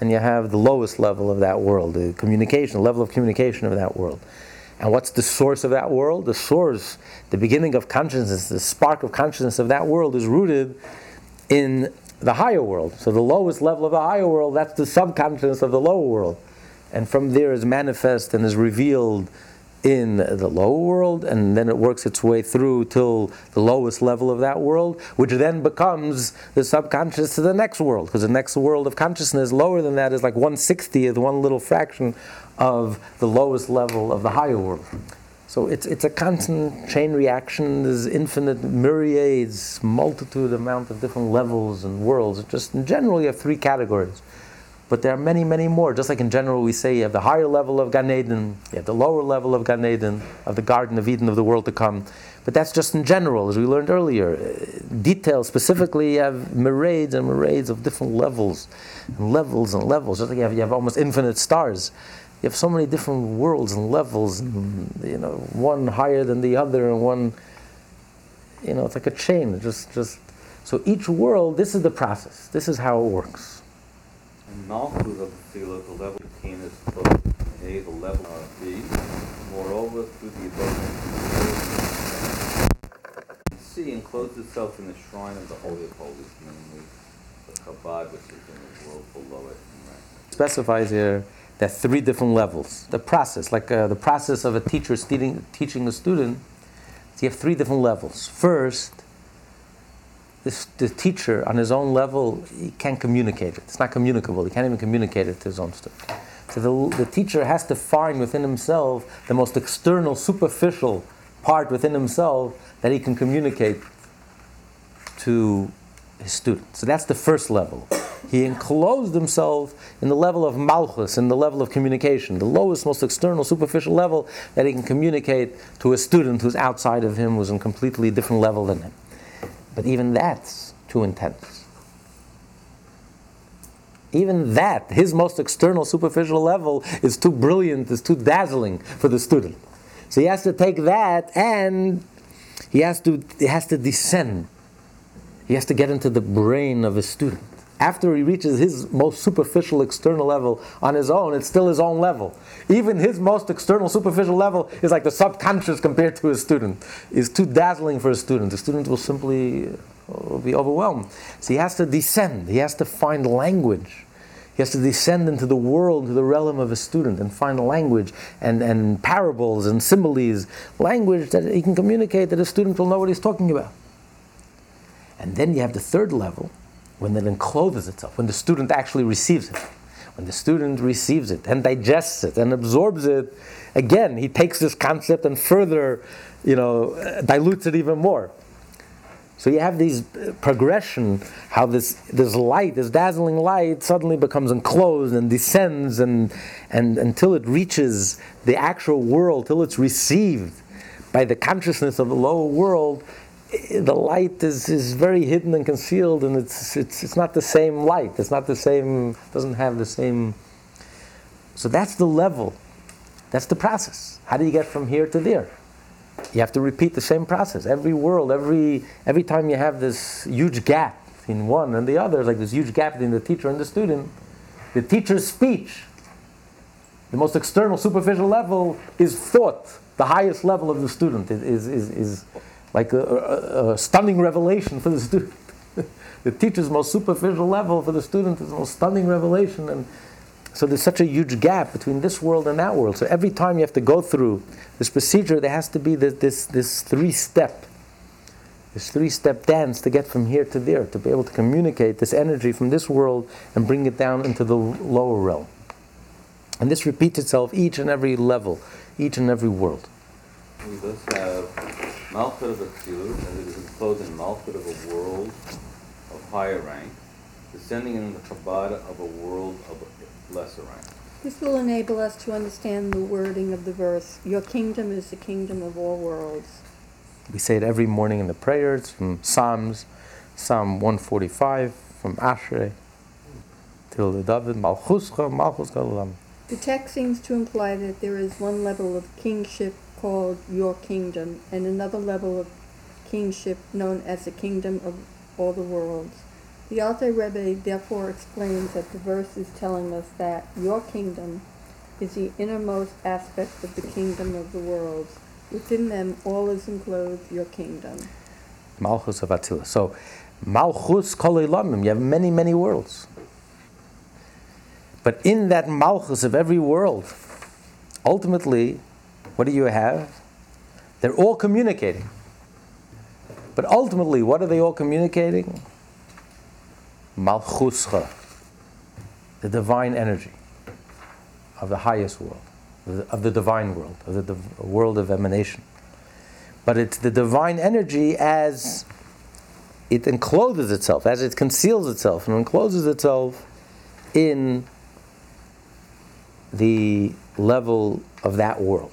and you have the lowest level of that world, the communication, level of communication of that world. And what's the source of that world? The source, the beginning of consciousness, the spark of consciousness of that world is rooted in the higher world. So the lowest level of the higher world, that's the subconscious of the lower world. And from there is manifest and is revealed in the lower world, and then it works its way through till the lowest level of that world, which then becomes the subconscious to the next world, because the next world of consciousness lower than that is like 1/60th, one little fraction of the lowest level of the higher world. So it's a constant chain reaction. There's infinite myriads, multitude amount of different levels and worlds. It just in general you have three categories. But there are many, many more. Just like in general we say you have the higher level of Gan Eden, you have the lower level of Gan Eden, of the Garden of Eden of the world to come. But that's just in general, as we learned earlier. Details specifically, you have myriads and myriads of different levels, and levels and levels. Just like you have almost infinite stars. You have so many different worlds and levels, and, you know, one higher than the other, and one, you know, it's like a chain. Just so each world. This is the process. This is how it works. And Malchus of the theological level became as above A, the level of B. Moreover, through the above C, enclosed itself in the shrine of the Holy of Holies, namely the Chabad, which is in the world below it. Specifies here that three different levels. The process, like the process of a teacher teaching a student, so you have three different levels. First, the teacher on his own level, he can't communicate it. It's not communicable. He can't even communicate it to his own student. So the teacher has to find within himself the most external, superficial part within himself that he can communicate to his student. So that's the first level. He enclosed himself in the level of Malchus, in the level of communication, the lowest, most external, superficial level that he can communicate to a student who's outside of him, who's on a completely different level than him. But even that's too intense. Even that, his most external, superficial level, is too brilliant, is too dazzling for the student. So he has to take that, and he has to descend. He has to get into the brain of a student. After he reaches his most superficial external level on his own, it's still his own level. Even his most external superficial level is like the subconscious compared to his student. It's too dazzling for a student. The student will simply be overwhelmed. So he has to descend. He has to find language. He has to descend into the world, into the realm of a student, and find language and parables and similes, language that he can communicate that a student will know what he's talking about. And then you have the third level, when it encloses itself, when the student actually receives it. When the student receives it and digests it and absorbs it, again, he takes this concept and further, you know, dilutes it even more. So you have these progression, how this light, this dazzling light, suddenly becomes enclosed and descends and until it reaches the actual world, till it's received by the consciousness of the lower world. The light is very hidden and concealed, and it's not the same light. It's not the same. Doesn't have the same. So that's the level. That's the process. How do you get from here to there? You have to repeat the same process. Every world, every time you have this huge gap in one and the other, it's like this huge gap between the teacher and the student. The teacher's speech, the most external, superficial level, is thought. The highest level of the student is like a stunning revelation for the student. The teacher's most superficial level for the student is the most stunning revelation. And so there's such a huge gap between this world and that world. So every time you have to go through this procedure, there has to be this three-step dance to get from here to there, to be able to communicate this energy from this world and bring it down into the lower realm. And this repeats itself each and every level, each and every world. We both have Malchut of Atzilut, as it is enclosed in Malchut of a world of higher rank, descending in the Chabad of a world of lesser rank. This will enable us to understand the wording of the verse, your kingdom is the kingdom of all worlds. We say it every morning in the prayers, from Psalms, Psalm 145, from Ashrei, till the David, Malchuscha, Malchuscha Olam. The text seems to imply that there is one level of kingship called your kingdom, and another level of kingship known as the kingdom of all the worlds. The Alter Rebbe therefore explains that the verse is telling us that your kingdom is the innermost aspect of the kingdom of the worlds. Within them, all is enclosed your kingdom. Malchus of Atzilut. So, Malchus kol olamim. You have many, many worlds. But in that Malchus of every world, ultimately, what do you have? They're all communicating. But ultimately, what are they all communicating? Malchuscha, the divine energy of the highest world, of the divine world, of the world of emanation. But it's the divine energy as it encloses itself, as it conceals itself and encloses itself in the level of that world,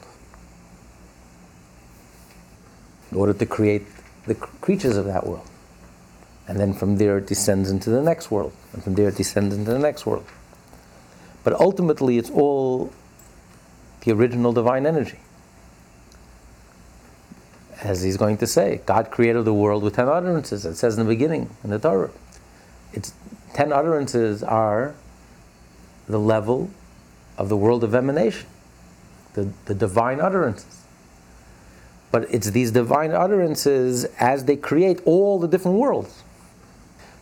in order to create the creatures of that world. And then from there it descends into the next world. And from there it descends into the next world. But ultimately it's all the original divine energy. As he's going to say, God created the world with 10 utterances. It says in the beginning, in the Torah. It's 10 utterances are the level of the world of emanation, the divine utterances. But it's these divine utterances as they create all the different worlds.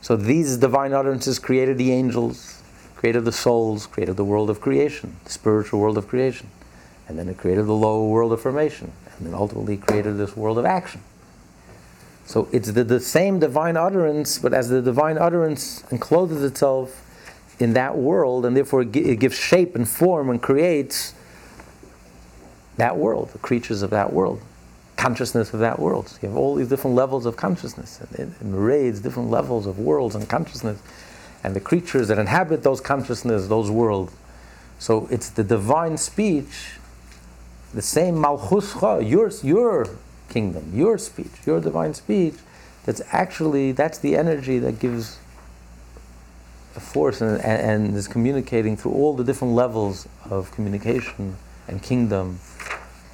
So these divine utterances created the angels, created the souls, created the world of creation, the spiritual world of creation. And then it created the lower world of formation. And then ultimately created this world of action. So it's the same divine utterance, but as the divine utterance encloses itself in that world, and therefore it gives shape and form and creates that world, the creatures of that world, consciousness of that world. So you have all these different levels of consciousness. It raises different levels of worlds and consciousness, and the creatures that inhabit those consciousness, those worlds. So it's the divine speech, the same Malchus, your kingdom, your speech, your divine speech, that's the energy that gives a force and is communicating through all the different levels of communication and kingdom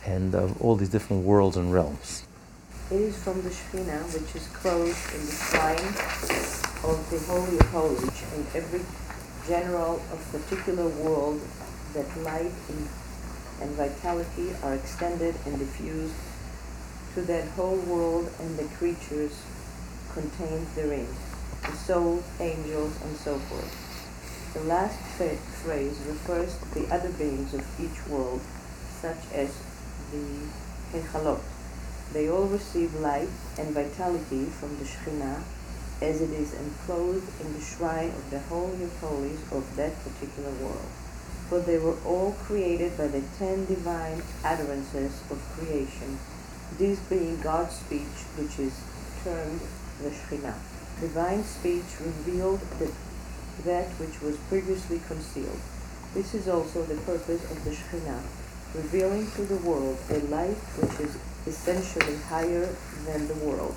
and of all these different worlds and realms. It is from the Shekhinah, which is clothed in the shrine of the Holy of Holies, and every general of particular world that light and vitality are extended and diffused to that whole world and the creatures contained therein, the soul, angels, and so forth. The last phrase refers to the other beings of each world, such as the Hechalot. They all receive light and vitality from the Shekhinah, as it is enclosed in the shrine of the Holy of Holies of that particular world. For they were all created by the 10 divine utterances of creation, these being God's speech, which is termed the Shekhinah. Divine speech revealed that which was previously concealed. This is also the purpose of the Shekhinah, revealing to the world a light which is essentially higher than the world.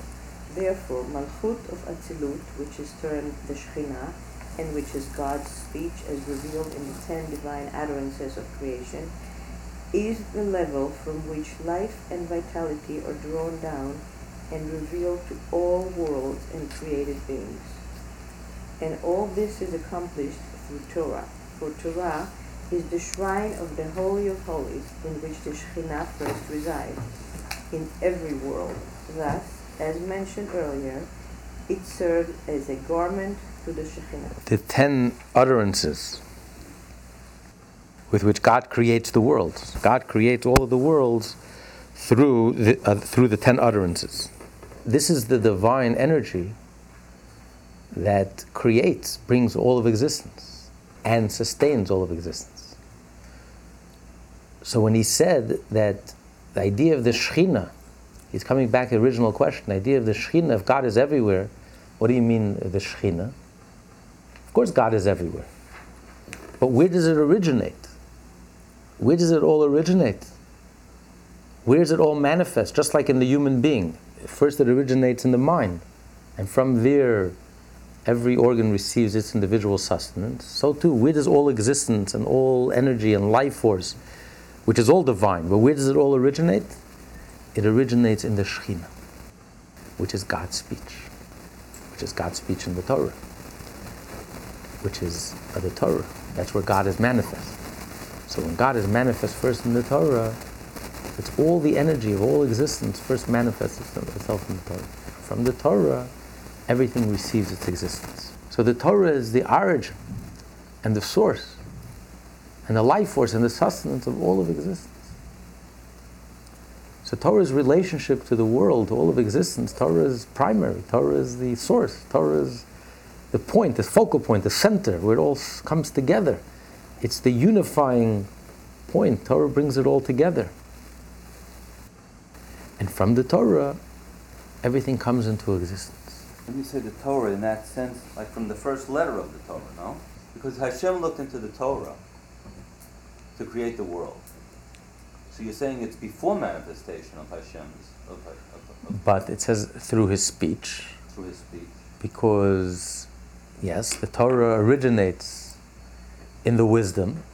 Therefore, Malchut of Atzilut, which is termed the Shekhinah, and which is God's speech as revealed in the 10 divine utterances of creation, is the level from which life and vitality are drawn down and revealed to all worlds and created beings. And all this is accomplished through Torah, for Torah is the shrine of the Holy of Holies, in which the Shekhinah first resides, in every world. Thus, as mentioned earlier, it serves as a garment to the Shekhinah. The 10 utterances with which God creates the worlds. God creates all of the worlds through the 10 utterances. This is the divine energy that creates, brings all of existence, and sustains all of existence. So when he said that the idea of the Shekhinah, he's coming back to the original question, the idea of the Shekhinah, if God is everywhere, what do you mean the Shekhinah? Of course God is everywhere. But where does it originate? Where does it all originate? Where does it all manifest? Just like in the human being. First it originates in the mind. And from there, every organ receives its individual sustenance. So too, where does all existence and all energy and life force, which is all divine, but where does it all originate? It originates in the Shekhinah, which is God's speech. Which is God's speech in the Torah. Which is the Torah. That's where God is manifest. So when God is manifest first in the Torah, it's all the energy of all existence first manifests itself in the Torah. From the Torah, everything receives its existence. So the Torah is the origin and the source and the life force and the sustenance of all of existence. So Torah's relationship to the world, to all of existence, Torah is primary. Torah is the source. Torah is the point, the focal point, the center, where it all comes together. It's the unifying point. Torah brings it all together. And from the Torah, everything comes into existence. When you say the Torah in that sense, like from the first letter of the Torah, no? Because Hashem looked into the Torah to create the world. So you're saying it's before manifestation of Hashem's... But it says through his speech. Through his speech. Because... yes, the Torah originates in the wisdom,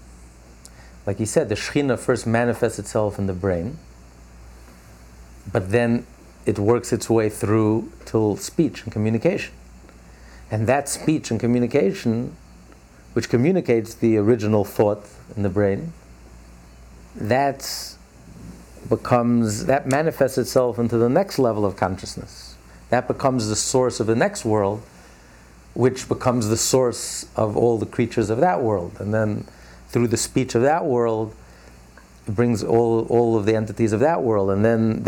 like he said, the Shekhinah first manifests itself in the brain, but then it works its way through till speech and communication. And that speech and communication, which communicates the original thought in the brain, that manifests itself into the next level of consciousness. That becomes the source of the next world, which becomes the source of all the creatures of that world. And then through the speech of that world, it brings all of the entities of that world. And then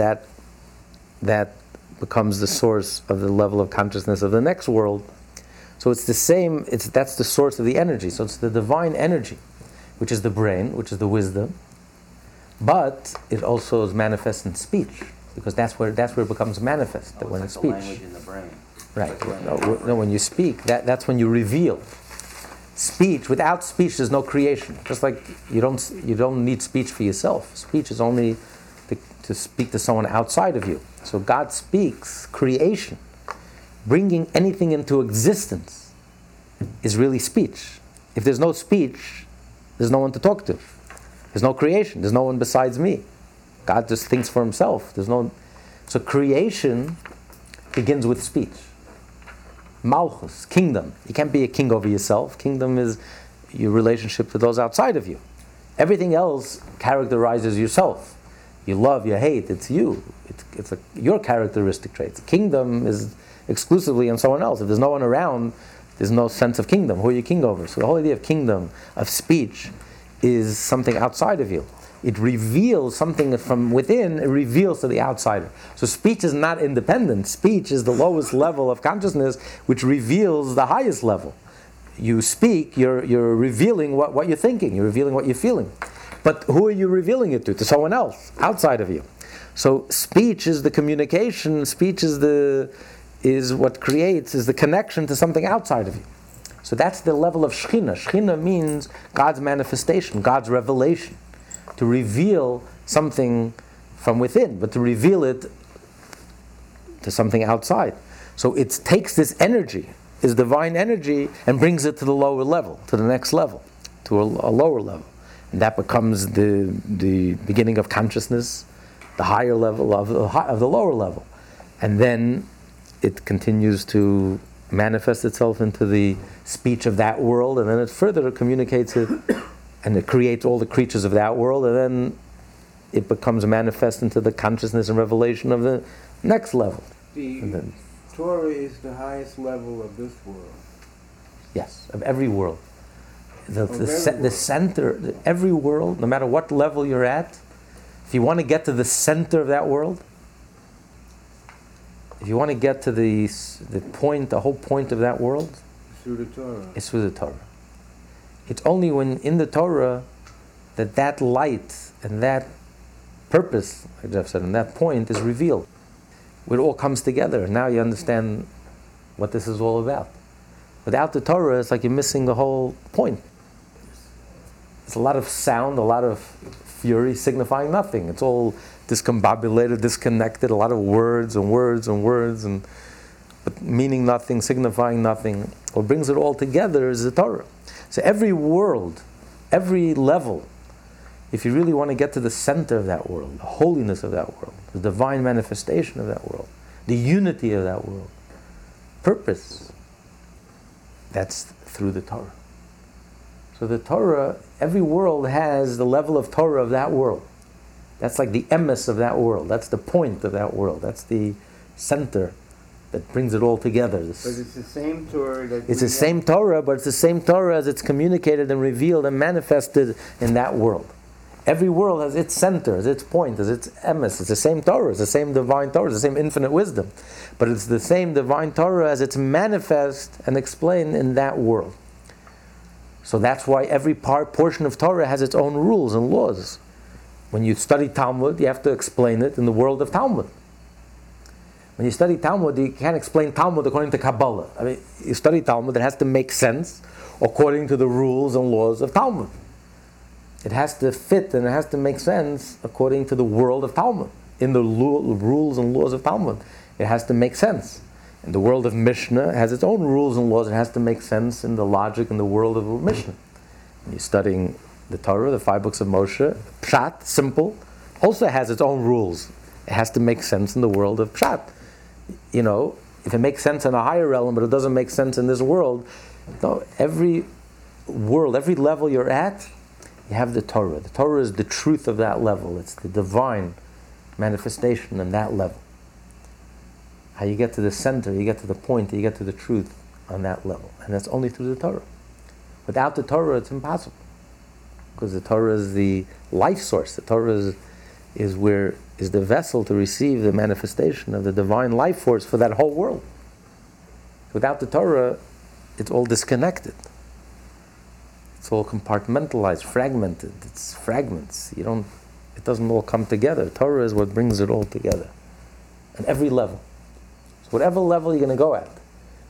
that becomes the source of the level of consciousness of the next world. So it's the same, that's the source of the energy. So it's the divine energy, which is the brain, which is the wisdom. But it also is manifest in speech, because that's where it becomes manifest. Oh, when it's like the language in the brain. Right. Like when you speak, that's when you reveal. Speech, without speech, there's no creation. Just like you don't need speech for yourself. Speech is only to speak to someone outside of you. So God speaks creation. Bringing anything into existence is really speech. If there's no speech, there's no one to talk to. There's no creation. There's no one besides me. God just thinks for himself. So creation begins with speech. Malchus, kingdom. You can't be a king over yourself. Kingdom is your relationship to those outside of you. Everything else characterizes yourself. You love, you hate, it's you. It's your characteristic traits. Kingdom is exclusively on someone else. If there's no one around, there's no sense of kingdom. Who are you king over? So the whole idea of kingdom, of speech, is something outside of you. It reveals something from within, it reveals to the outsider. So speech is not independent. Speech is the lowest level of consciousness, which reveals the highest level. You speak, you're revealing what you're thinking, you're revealing what you're feeling. But who are you revealing it to? To someone else, outside of you. So speech is the communication, speech is what creates, is the connection to something outside of you. So that's the level of Shekhinah. Shekhinah means God's manifestation, God's revelation. To reveal something from within, but to reveal it to something outside. So it takes this energy, this divine energy, and brings it to the lower level, to the next level, to a lower level. And that becomes the beginning of consciousness, the higher level of the lower level. And then it continues to manifest itself into the speech of that world, and then it further communicates it, and it creates all the creatures of that world, and then it becomes manifest into the consciousness and revelation of the next level. The Torah is the highest level of this world. Yes, of every world. The center, every world, no matter what level you're at, if you want to get to the center of that world, if you want to get to the point, the whole point of that world, it's through the Torah. It's through the Torah. It's only when in the Torah that light and that purpose, like Jeff said, and that point is revealed. It all comes together. Now you understand what this is all about. Without the Torah, it's like you're missing the whole point. It's a lot of sound, a lot of fury signifying nothing. It's all discombobulated, disconnected, a lot of words and words and words, but meaning nothing, signifying nothing. What brings it all together is the Torah. So every world, every level, if you really want to get to the center of that world, the holiness of that world, the divine manifestation of that world, the unity of that world, purpose, that's through the Torah. So the Torah, every world has the level of Torah of that world. That's like the emes of that world. That's the point of that world. That's the center that brings it all together. But it's the same Torah that it's the same Torah, but it's the same Torah as it's communicated and revealed and manifested in that world. Every world has its center, has its point, has its emes. It's the same Torah, it's the same divine Torah, it's the same infinite wisdom. But it's the same divine Torah as it's manifest and explained in that world. So that's why every portion of Torah has its own rules and laws. When you study Talmud, you have to explain it in the world of Talmud. When you study Talmud, you can't explain Talmud according to Kabbalah. I mean, you study Talmud, it has to make sense according to the rules and laws of Talmud. It has to fit and it has to make sense according to the world of Talmud, in the rules and laws of Talmud. It has to make sense. And the world of Mishnah has its own rules and laws. It has to make sense in the logic and the world of Mishnah. When you're studying the Torah, the five books of Moshe, Pshat, simple, also has its own rules. It has to make sense in the world of Pshat. You know, if it makes sense in a higher realm, but it doesn't make sense in this world, no, every world, every level you're at, you have the Torah. The Torah is the truth of that level. It's the divine manifestation in that level. How you get to the center, you get to the point, you get to the truth on that level. And that's only through the Torah. Without the Torah, it's impossible. Because the Torah is the life source. The Torah is the vessel to receive the manifestation of the divine life force for that whole world. Without the Torah, it's all disconnected. It's all compartmentalized, fragmented. It's fragments. It doesn't all come together. Torah is what brings it all together. At every level. So whatever level you're going to go at,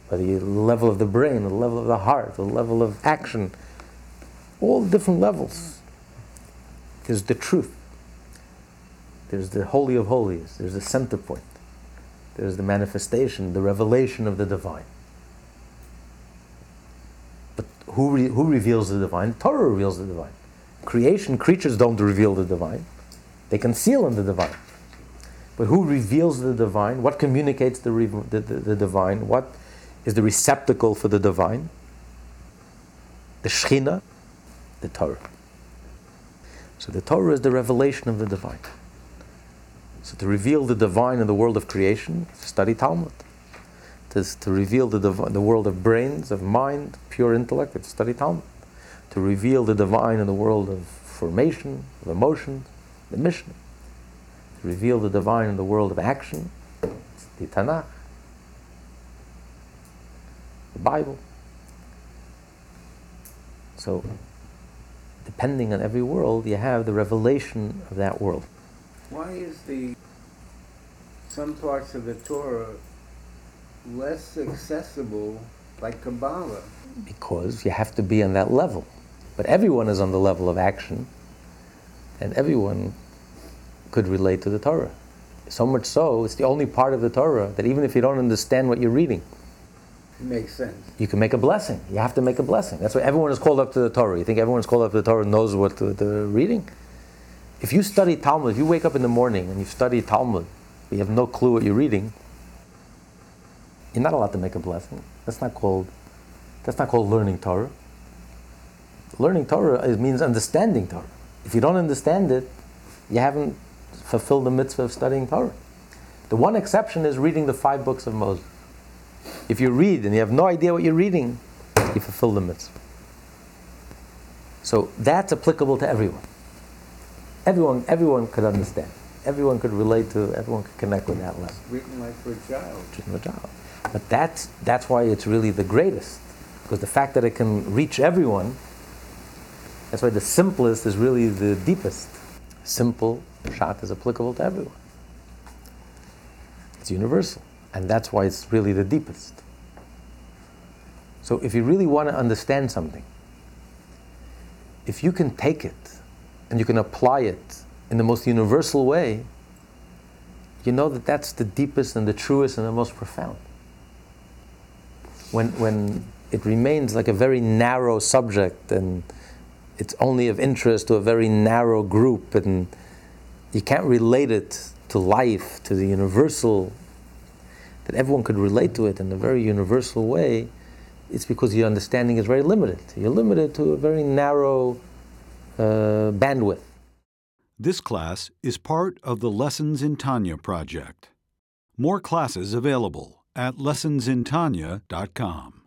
whether you're the level of the brain, the level of the heart, the level of action, all different levels. There's the truth. There's the Holy of Holies. There's the center point. There's the manifestation, the revelation of the divine. But who reveals the divine? Torah reveals the divine. Creation, creatures don't reveal the divine. They conceal in the divine. But who reveals the divine? What communicates the divine? What is the receptacle for the divine? The Shekhinah, the Torah. So the Torah is the revelation of the divine. So to reveal the divine in the world of creation, study Talmud. To reveal the world of brains, of mind, pure intellect, study Talmud. To reveal the divine in the world of formation, of emotion, the Mishnah. To reveal the divine in the world of action, it's the Tanakh, the Bible. So, depending on every world, you have the revelation of that world. Why is some parts of the Torah less accessible, like Kabbalah? Because you have to be on that level. But everyone is on the level of action, and everyone could relate to the Torah. So much so, it's the only part of the Torah that even if you don't understand what you're reading, it makes sense. You can make a blessing. You have to make a blessing. That's why everyone is called up to the Torah. You think everyone's called up to the Torah and knows what they're reading? If you study Talmud, if you wake up in the morning and you study Talmud, but you have no clue what you're reading, you're not allowed to make a blessing. That's not called learning Torah. Learning Torah means understanding Torah. If you don't understand it, you haven't fulfill the mitzvah of studying Torah. The one exception is reading the five books of Moses. If you read and you have no idea what you're reading, you fulfill the mitzvah. So that's applicable to everyone. Everyone could understand. Everyone could relate to, everyone could connect with that level. It's written like for a child. But that's why it's really the greatest. Because the fact that it can reach everyone, that's why the simplest is really the deepest. Simple Pshat is applicable to everyone. It's universal. And that's why it's really the deepest. So if you really want to understand something, if you can take it and you can apply it in the most universal way, you know that that's the deepest and the truest and the most profound. When it remains like a very narrow subject and it's only of interest to a very narrow group and you can't relate it to life, to the universal, that everyone could relate to it in a very universal way, it's because your understanding is very limited. You're limited to a very narrow bandwidth. This class is part of the Lessons in Tanya project. More classes available at lessonsintanya.com.